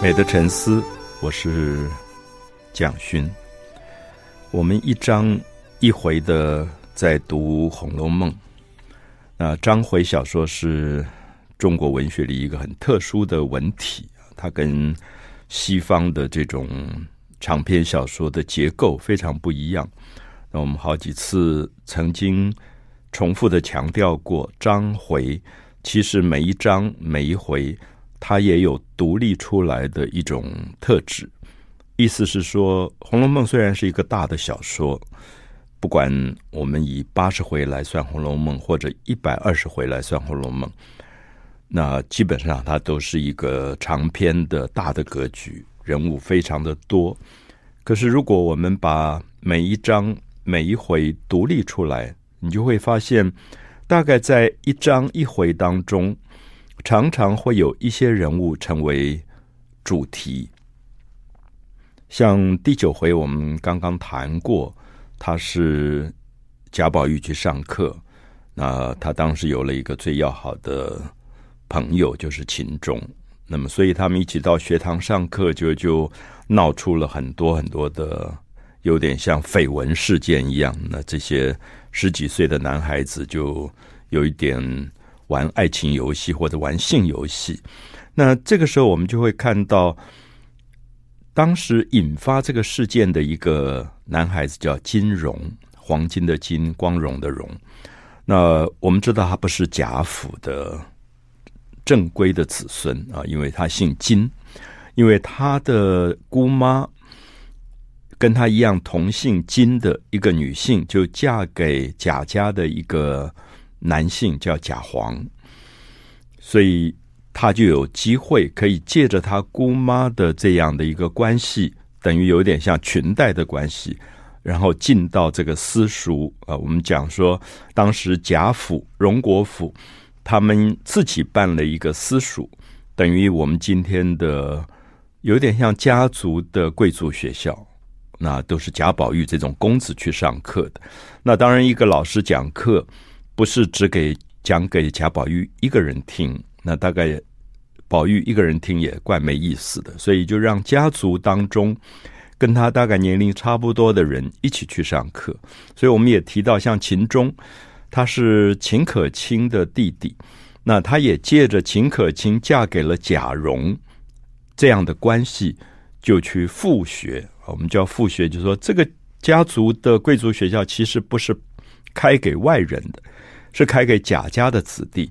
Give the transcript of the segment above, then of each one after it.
美的沉思，我是蒋勋。我们一章一回的在读《红楼梦》，那章回小说是中国文学里一个很特殊的文体，它跟西方的这种长篇小说的结构非常不一样。那我们好几次曾经重复的强调过，章回其实每一章每一回它也有独立出来的一种特质。意思是说，《红楼梦》虽然是一个大的小说，不管我们以80回来算《红楼梦》或者120回来算《红楼梦》，那基本上它都是一个长篇的大的格局，人物非常的多。可是如果我们把每一章每一回独立出来，你就会发现大概在一章一回当中，常常会有一些人物成为主题。像第9回我们刚刚谈过，他是贾宝玉去上课，那他当时有了一个最要好的朋友就是秦钟，那么所以他们一起到学堂上课，就闹出了很多很多的有点像绯闻事件一样。那这些10几岁的男孩子就有一点玩爱情游戏或者玩性游戏。那这个时候我们就会看到，当时引发这个事件的一个男孩子叫金荣，黄金的金，光荣的荣。那我们知道他不是贾府的正规的子孙啊，因为他姓金，因为他的姑妈跟他一样同姓金的一个女性就嫁给贾家的一个男性叫贾璜，所以他就有机会可以借着他姑妈的这样的一个关系，等于有点像裙带的关系，然后进到这个私塾啊。我们讲说当时贾府荣国府他们自己办了一个私塾，等于我们今天的有点像家族的贵族学校，那都是贾宝玉这种公子去上课的。那当然一个老师讲课不是只讲给贾宝玉一个人听，那大概宝玉一个人听也怪没意思的，所以就让家族当中跟他大概年龄差不多的人一起去上课。所以我们也提到像秦钟，他是秦可卿的弟弟，那他也借着秦可卿嫁给了贾蓉这样的关系就去复学。我们叫复学，就是说这个家族的贵族学校其实不是开给外人的，是开给贾家的子弟。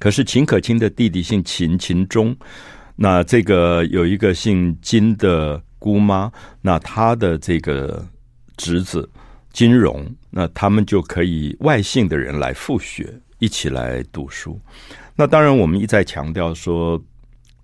可是秦可卿的弟弟姓秦，秦钟，那这个有一个姓金的姑妈，那他的这个侄子金荣，那他们就可以外姓的人来复学，一起来读书。那当然我们一再强调说，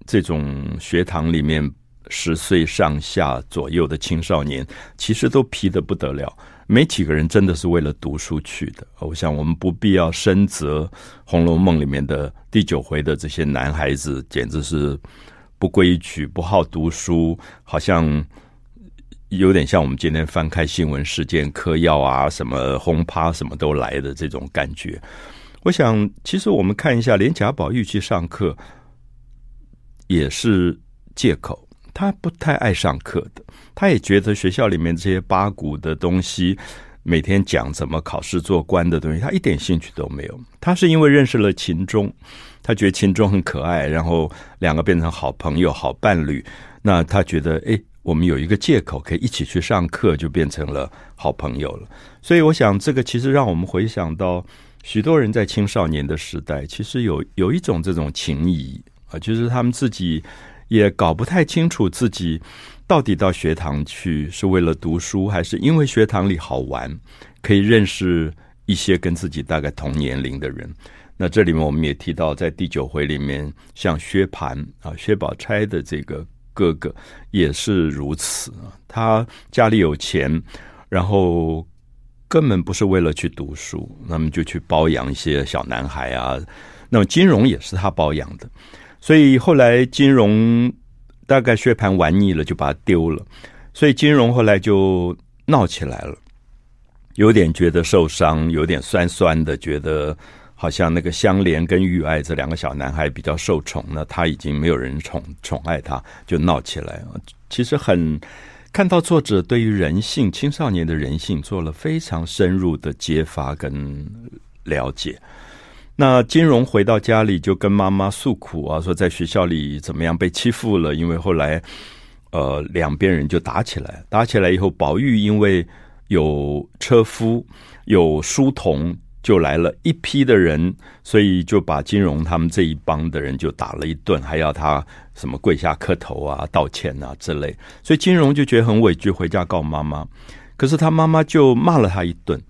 这种学堂里面10岁上下左右的青少年其实都疲得不得了，没几个人真的是为了读书去的。我想我们不必要深责《红楼梦》里面的第9回的这些男孩子简直是不规矩，不好读书，好像有点像我们今天翻开新闻事件，嗑药啊什么轰趴什么都来的这种感觉。我想其实我们看一下，连贾宝玉去上课也是借口，他不太爱上课的，他也觉得学校里面这些八股的东西，每天讲怎么考试做官的东西，他一点兴趣都没有。他是因为认识了秦钟，他觉得秦钟很可爱，然后2个变成好朋友好伴侣，那他觉得我们有一个借口可以一起去上课，就变成了好朋友了。所以我想这个其实让我们回想到许多人在青少年的时代其实有一种这种情谊啊，就是他们自己也搞不太清楚自己到底到学堂去是为了读书，还是因为学堂里好玩，可以认识一些跟自己大概同年龄的人。那这里面我们也提到，在第9回里面，像薛蟠啊，薛宝钗的这个哥哥也是如此啊。他家里有钱，然后根本不是为了去读书，那么就去包养一些小男孩啊。那么金荣也是他包养的。所以后来金荣大概薛蟠玩腻了，就把他丢了，所以金荣后来就闹起来了，有点觉得受伤，有点酸酸的，觉得好像那个香莲跟玉爱这两个小男孩比较受宠，那他已经没有人宠爱他，就闹起来。其实很看到作者对于人性，青少年的人性做了非常深入的揭发跟了解。那金荣回到家里就跟妈妈诉苦啊，说在学校里怎么样被欺负了，因为后来两边人就打起来以后，宝玉因为有车夫有书童就来了一批的人，所以就把金荣他们这一帮的人就打了一顿，还要他什么跪下磕头啊道歉啊之类，所以金荣就觉得很委屈，回家告妈妈。可是他妈妈就骂了他一顿，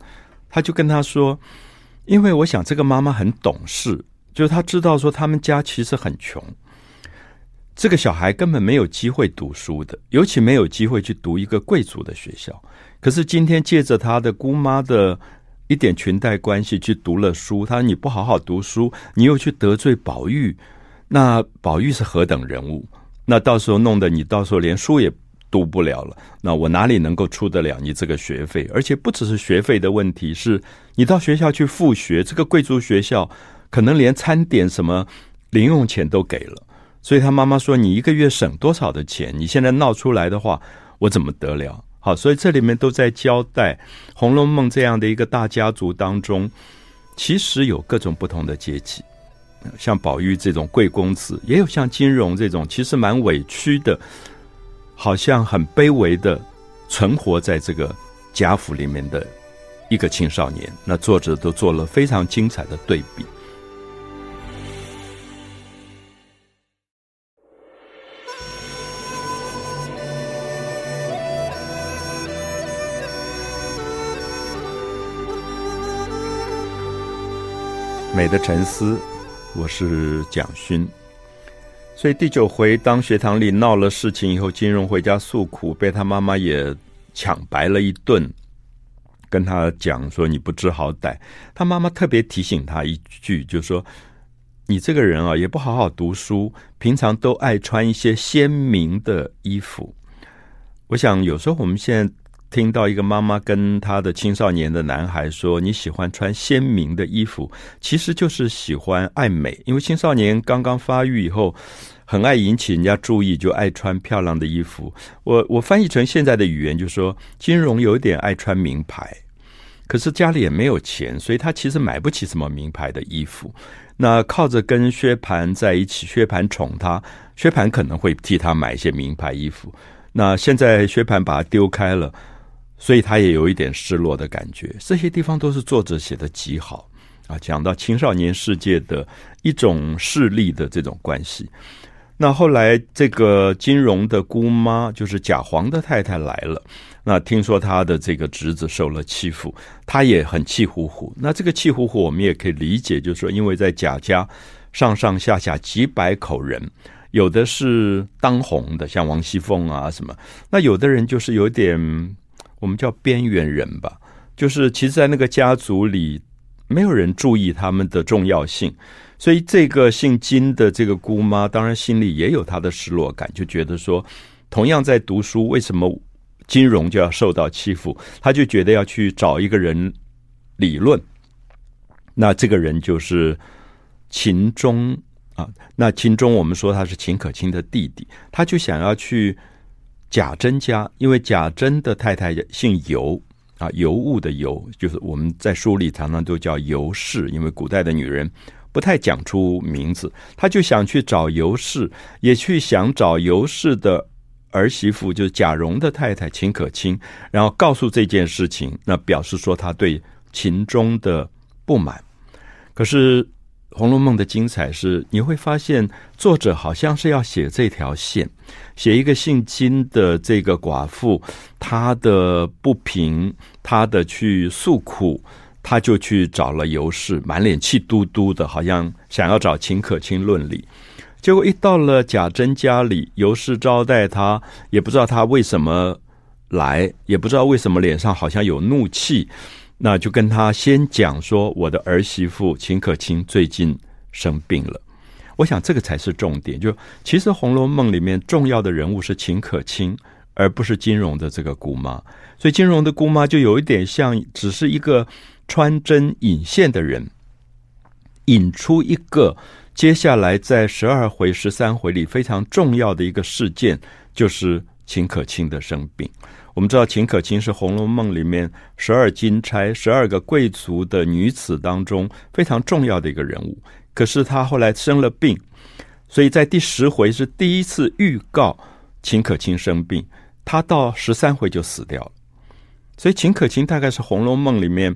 他就跟他说，因为我想这个妈妈很懂事，就是他知道说他们家其实很穷，这个小孩根本没有机会读书的，尤其没有机会去读一个贵族的学校，可是今天借着他的姑妈的一点裙带关系去读了书，他说你不好好读书，你又去得罪宝玉，那宝玉是何等人物，那到时候弄得你到时候连书也读不了了，那我哪里能够出得了你这个学费？而且不只是学费的问题，是你到学校去复学，这个贵族学校可能连餐点什么零用钱都给了，所以他妈妈说你一个月省多少的钱，你现在闹出来的话我怎么得了？好，所以这里面都在交代《红楼梦》这样的一个大家族当中，其实有各种不同的阶级，像宝玉这种贵公子，也有像金荣这种其实蛮委屈的，好像很卑微的存活在这个贾府里面的一个青少年。那作者都做了非常精彩的对比。美的沉思，我是蒋勋。所以第九回当学堂里闹了事情以后，金荣回家诉苦，被他妈妈也抢白了一顿，跟他讲说你不知好歹。他妈妈特别提醒他一句，就说你这个人啊，也不好好读书，平常都爱穿一些鲜明的衣服。我想有时候我们现在听到一个妈妈跟她的青少年的男孩说你喜欢穿鲜明的衣服，其实就是喜欢爱美，因为青少年刚刚发育以后很爱引起人家注意，就爱穿漂亮的衣服。我翻译成现在的语言就说金荣有点爱穿名牌，可是家里也没有钱，所以他其实买不起什么名牌的衣服，那靠着跟薛蟠在一起，薛蟠宠他，薛蟠可能会替他买一些名牌衣服，那现在薛蟠把他丢开了，所以他也有一点失落的感觉。这些地方都是作者写的极好啊，讲到青少年世界的一种势力的这种关系。那后来这个金荣的姑妈就是贾璜的太太来了，那听说他的这个侄子受了欺负，他也很气呼呼。那这个气呼呼我们也可以理解，就是说因为在贾家上上下下几百口人，有的是当红的像王熙凤啊什么，那有的人就是有点我们叫边缘人吧，就是其实在那个家族里没有人注意他们的重要性，所以这个姓金的这个姑妈当然心里也有她的失落感，就觉得说同样在读书，为什么金荣就要受到欺负，她就觉得要去找一个人理论，那这个人就是秦钟啊。那秦钟我们说他是秦可卿的弟弟，他就想要去贾珍家，因为贾珍的太太姓尤啊，尤物的尤，就是我们在书里常常都叫尤氏，因为古代的女人不太讲出名字，她就想去找尤氏，也去想找尤氏的儿媳妇，就是贾蓉的太太秦可卿，然后告诉这件事情，那表示说她对秦钟的不满。可是《红楼梦》的精彩是你会发现作者好像是要写这条线，写一个姓金的这个寡妇，她的不平，她的去诉苦，她就去找了尤氏，满脸气嘟嘟的，好像想要找秦可卿论理，结果一到了贾珍家里，尤氏招待她，也不知道她为什么来，也不知道为什么脸上好像有怒气，那就跟他先讲说我的儿媳妇秦可卿最近生病了。我想这个才是重点，就其实《红楼梦》里面重要的人物是秦可卿，而不是金荣的这个姑妈。所以金荣的姑妈就有一点像只是一个穿针引线的人，引出一个接下来在12回、13回里非常重要的一个事件，就是秦可卿的生病。我们知道秦可卿是《红楼梦》里面12金钗、12个贵族的女子当中非常重要的一个人物，可是她后来生了病，所以在第10回是第一次预告秦可卿生病，她到13回就死掉了。所以秦可卿大概是《红楼梦》里面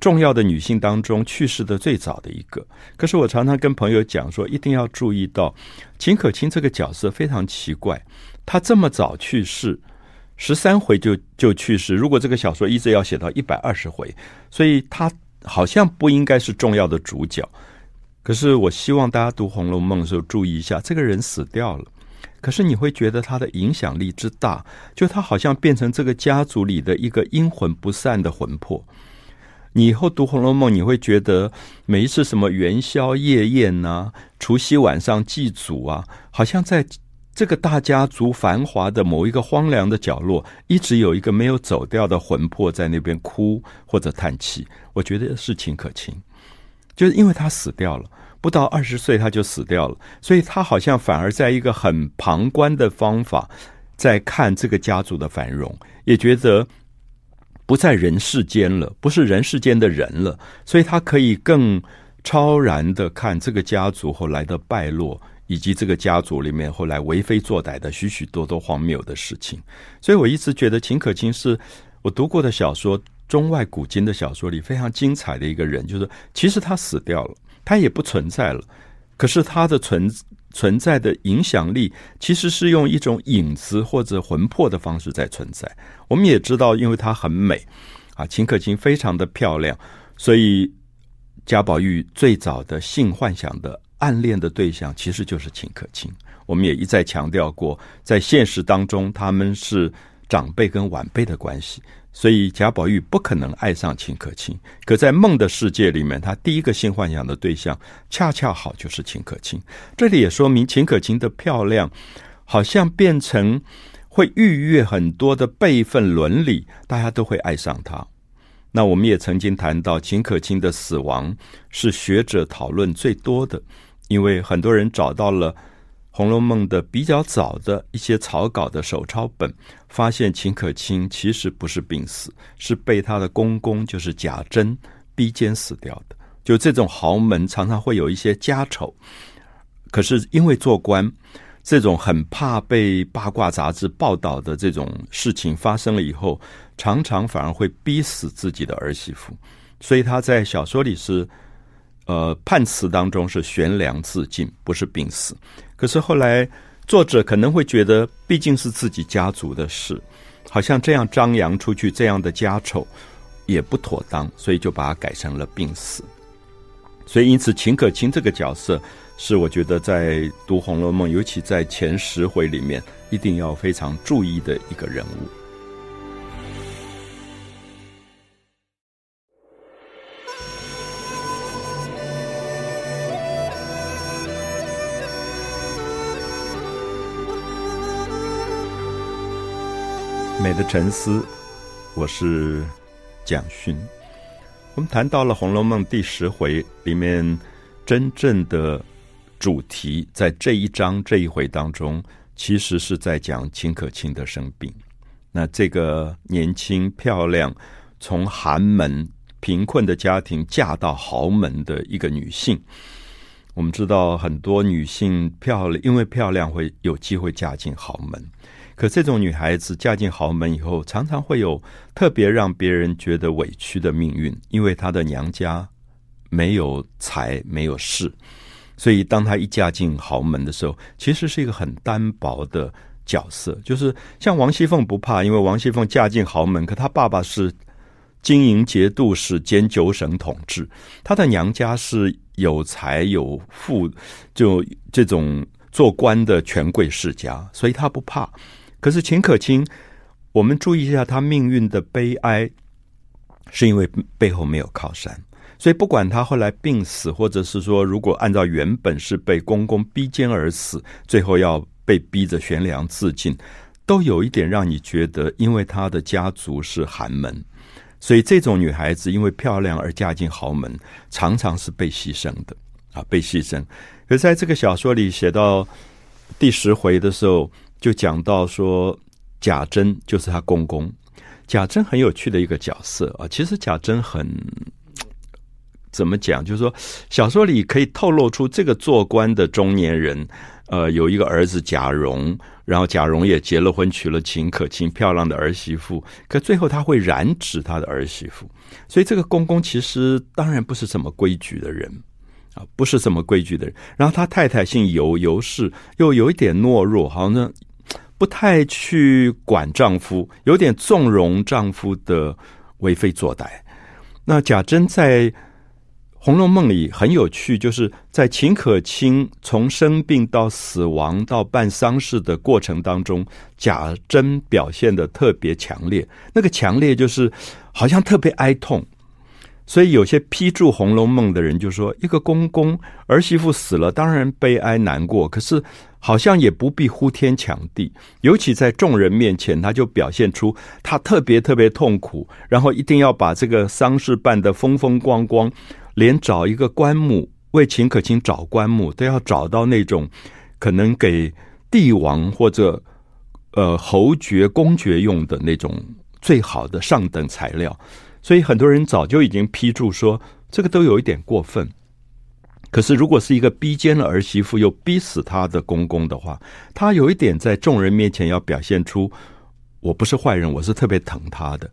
重要的女性当中去世的最早的一个。可是我常常跟朋友讲说，一定要注意到秦可卿这个角色非常奇怪，她这么早去世，13回就去世。如果这个小说一直要写到120回，所以他好像不应该是重要的主角。可是我希望大家读《红楼梦》的时候注意一下，这个人死掉了，可是你会觉得他的影响力之大，就他好像变成这个家族里的一个阴魂不散的魂魄。你以后读《红楼梦》，你会觉得每一次什么元宵夜宴啊、除夕晚上祭祖啊，好像在这个大家族繁华的某一个荒凉的角落，一直有一个没有走掉的魂魄在那边哭或者叹气。我觉得是秦可卿，就是因为他死掉了，不到20岁他就死掉了，所以他好像反而在一个很旁观的方法在看这个家族的繁荣，也觉得不在人世间了，不是人世间的人了，所以他可以更超然的看这个家族后来的败落，以及这个家族里面后来为非作歹的许许多多荒谬的事情。所以我一直觉得秦可卿是我读过的小说，中外古今的小说里非常精彩的一个人，就是其实他死掉了，他也不存在了，可是他的存在的影响力其实是用一种影子或者魂魄的方式在存在。我们也知道，因为她很美啊，秦可卿非常的漂亮，所以贾宝玉最早的性幻想的暗恋的对象其实就是秦可卿。我们也一再强调过，在现实当中他们是长辈跟晚辈的关系，所以贾宝玉不可能爱上秦可卿，可在梦的世界里面，他第一个性幻想的对象恰恰好就是秦可卿。这里也说明秦可卿的漂亮好像变成会逾越很多的辈分伦理，大家都会爱上她。那我们也曾经谈到秦可卿的死亡是学者讨论最多的，因为很多人找到了《红楼梦》的比较早的一些草稿的手抄本，发现秦可卿其实不是病死，是被她的公公就是贾珍逼奸死掉的。就这种豪门常常会有一些家丑，可是因为做官，这种很怕被八卦杂志报道的这种事情发生了以后，常常反而会逼死自己的儿媳妇。所以她在小说里是判词当中是悬梁自尽，不是病死。可是后来作者可能会觉得毕竟是自己家族的事，好像这样张扬出去，这样的家丑也不妥当，所以就把它改成了病死。所以因此秦可卿这个角色是我觉得在读《红楼梦》，尤其在前10回里面一定要非常注意的一个人物。美的沉思，我是蒋勋。我们谈到了《红楼梦》第10回里面真正的主题，在这一章这一回当中其实是在讲秦可卿的生病。那这个年轻漂亮从寒门贫困的家庭嫁到豪门的一个女性，我们知道很多女性因为漂亮会有机会嫁进豪门，可这种女孩子嫁进豪门以后，常常会有特别让别人觉得委屈的命运，因为她的娘家没有财没有势，所以当她一嫁进豪门的时候，其实是一个很单薄的角色。就是像王熙凤不怕，因为王熙凤嫁进豪门，可她爸爸是经营节度使兼九省统治，她的娘家是有财有富，就这种做官的权贵世家，所以她不怕。可是秦可卿，我们注意一下她命运的悲哀，是因为背后没有靠山。所以不管她后来病死，或者是说如果按照原本是被公公逼奸而死，最后要被逼着悬梁自尽，都有一点让你觉得因为她的家族是寒门，所以这种女孩子因为漂亮而嫁进豪门，常常是被牺牲的啊，被牺牲。可是在这个小说里写到第10回的时候，就讲到说贾珍就是他公公。贾珍很有趣的一个角色啊，其实贾珍很怎么讲，就是说小说里可以透露出这个做官的中年人，有一个儿子贾蓉，然后贾蓉也结了婚，娶了秦可卿漂亮的儿媳妇，可最后他会染指他的儿媳妇。所以这个公公其实当然不是什么规矩的人啊，不是什么规矩的人。然后他太太姓尤，尤氏又有一点懦弱，好像不太去管丈夫，有点纵容丈夫的为非作歹。那贾珍在《红楼梦》里很有趣，就是在秦可卿从生病到死亡到办丧事的过程当中，贾珍表现得特别强烈，那个强烈就是好像特别哀痛。所以有些批注《红楼梦》的人就说，一个公公儿媳妇死了，当然悲哀难过，可是好像也不必呼天抢地，尤其在众人面前，他就表现出他特别痛苦，然后一定要把这个丧事办得风风光光，连找一个棺木，为秦可卿找棺木都要找到那种可能给帝王或者侯爵公爵用的那种最好的上等材料。所以很多人早就已经批注说这个都有一点过分。可是如果是一个逼奸了儿媳妇又逼死她的公公的话，他有一点在众人面前要表现出我不是坏人，我是特别疼她的。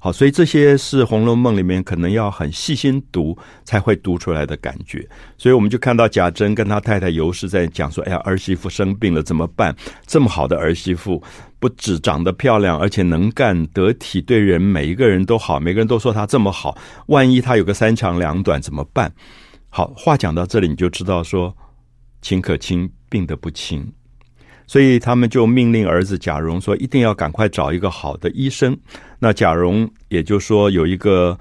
好，所以这些是《红楼梦》里面可能要很细心读才会读出来的感觉。所以我们就看到贾珍跟他太太尤氏在讲说，哎呀，儿媳妇生病了怎么办，这么好的儿媳妇不只长得漂亮，而且能干得体，对人每一个人都好，每个人都说她这么好，万一她有个3长2短怎么办。好，话讲到这里你就知道说秦可卿病得不轻，所以他们就命令儿子贾蓉说一定要赶快找一个好的医生。那贾蓉也就说有一个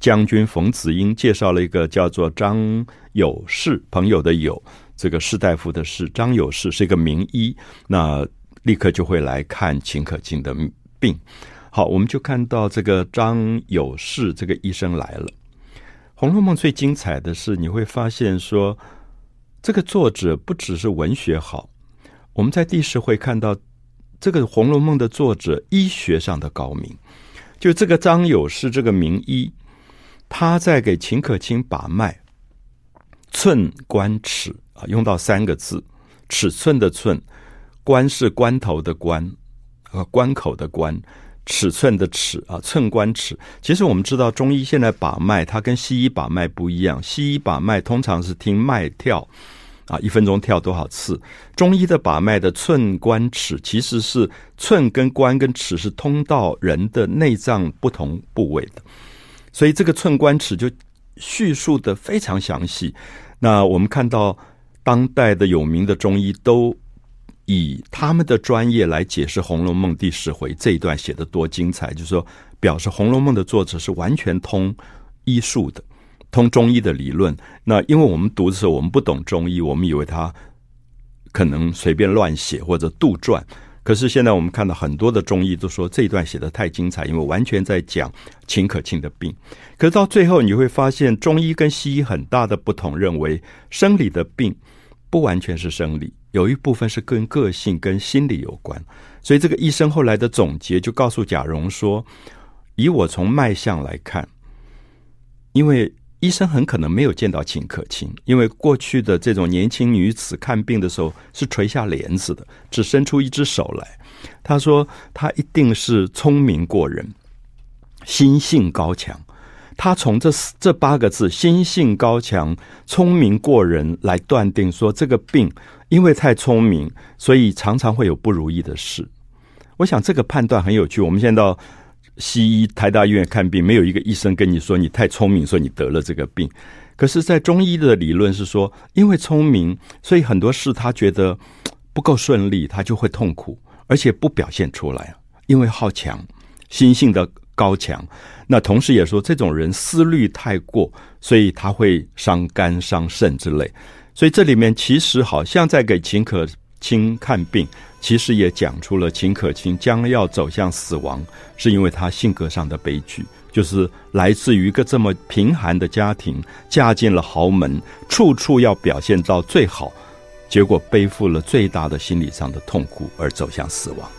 将军冯子英介绍了一个叫做张有士，朋友的友，这个士大夫的士，张有士是一个名医，那立刻就会来看秦可卿的病。好，我们就看到这个张有士这个医生来了。《红楼梦》最精彩的是你会发现说这个作者不只是文学好，我们在第10回看到这个《红楼梦》的作者医学上的高明。就这个张有士这个名医，他在给秦可卿把脉，寸关尺啊，用到3个字，尺寸的寸，关是关头的关，关口的关，尺寸的尺啊，寸关尺。其实我们知道中医现在把脉它跟西医把脉不一样，西医把脉通常是听脉跳啊，1分钟跳多少次？中医的把脉的寸关尺其实是寸跟关跟尺是通到人的内脏不同部位的，所以这个寸关尺就叙述的非常详细。那我们看到当代的有名的中医都以他们的专业来解释《红楼梦》第10回这一段写得多精彩，就是说表示《红楼梦》的作者是完全通医术的，通中医的理论。那因为我们读的时候我们不懂中医，我们以为他可能随便乱写或者杜撰，可是现在我们看到很多的中医都说这一段写得太精彩，因为完全在讲秦可卿的病。可是到最后你会发现中医跟西医很大的不同，认为生理的病不完全是生理，有一部分是跟个性跟心理有关。所以这个医生后来的总结就告诉贾蓉说，以我从脉象来看，因为医生很可能没有见到秦可卿，因为过去的这种年轻女子看病的时候是垂下帘子的，只伸出1只手来。他说她一定是聪明过人，心性高强。他从这8个字心性高强聪明过人来断定说，这个病因为太聪明，所以常常会有不如意的事。我想这个判断很有趣，我们现在到西医台大医院看病，没有一个医生跟你说你太聪明所以你得了这个病。可是在中医的理论是说，因为聪明，所以很多事他觉得不够顺利，他就会痛苦，而且不表现出来，因为好强，心性的高强。那同时也说这种人思虑太过，所以他会伤肝伤肾之类。所以这里面其实好像在给秦可亲看病，其实也讲出了秦可卿将要走向死亡是因为他性格上的悲剧，就是来自于一个这么贫寒的家庭，嫁进了豪门，处处要表现到最好，结果背负了最大的心理上的痛苦而走向死亡。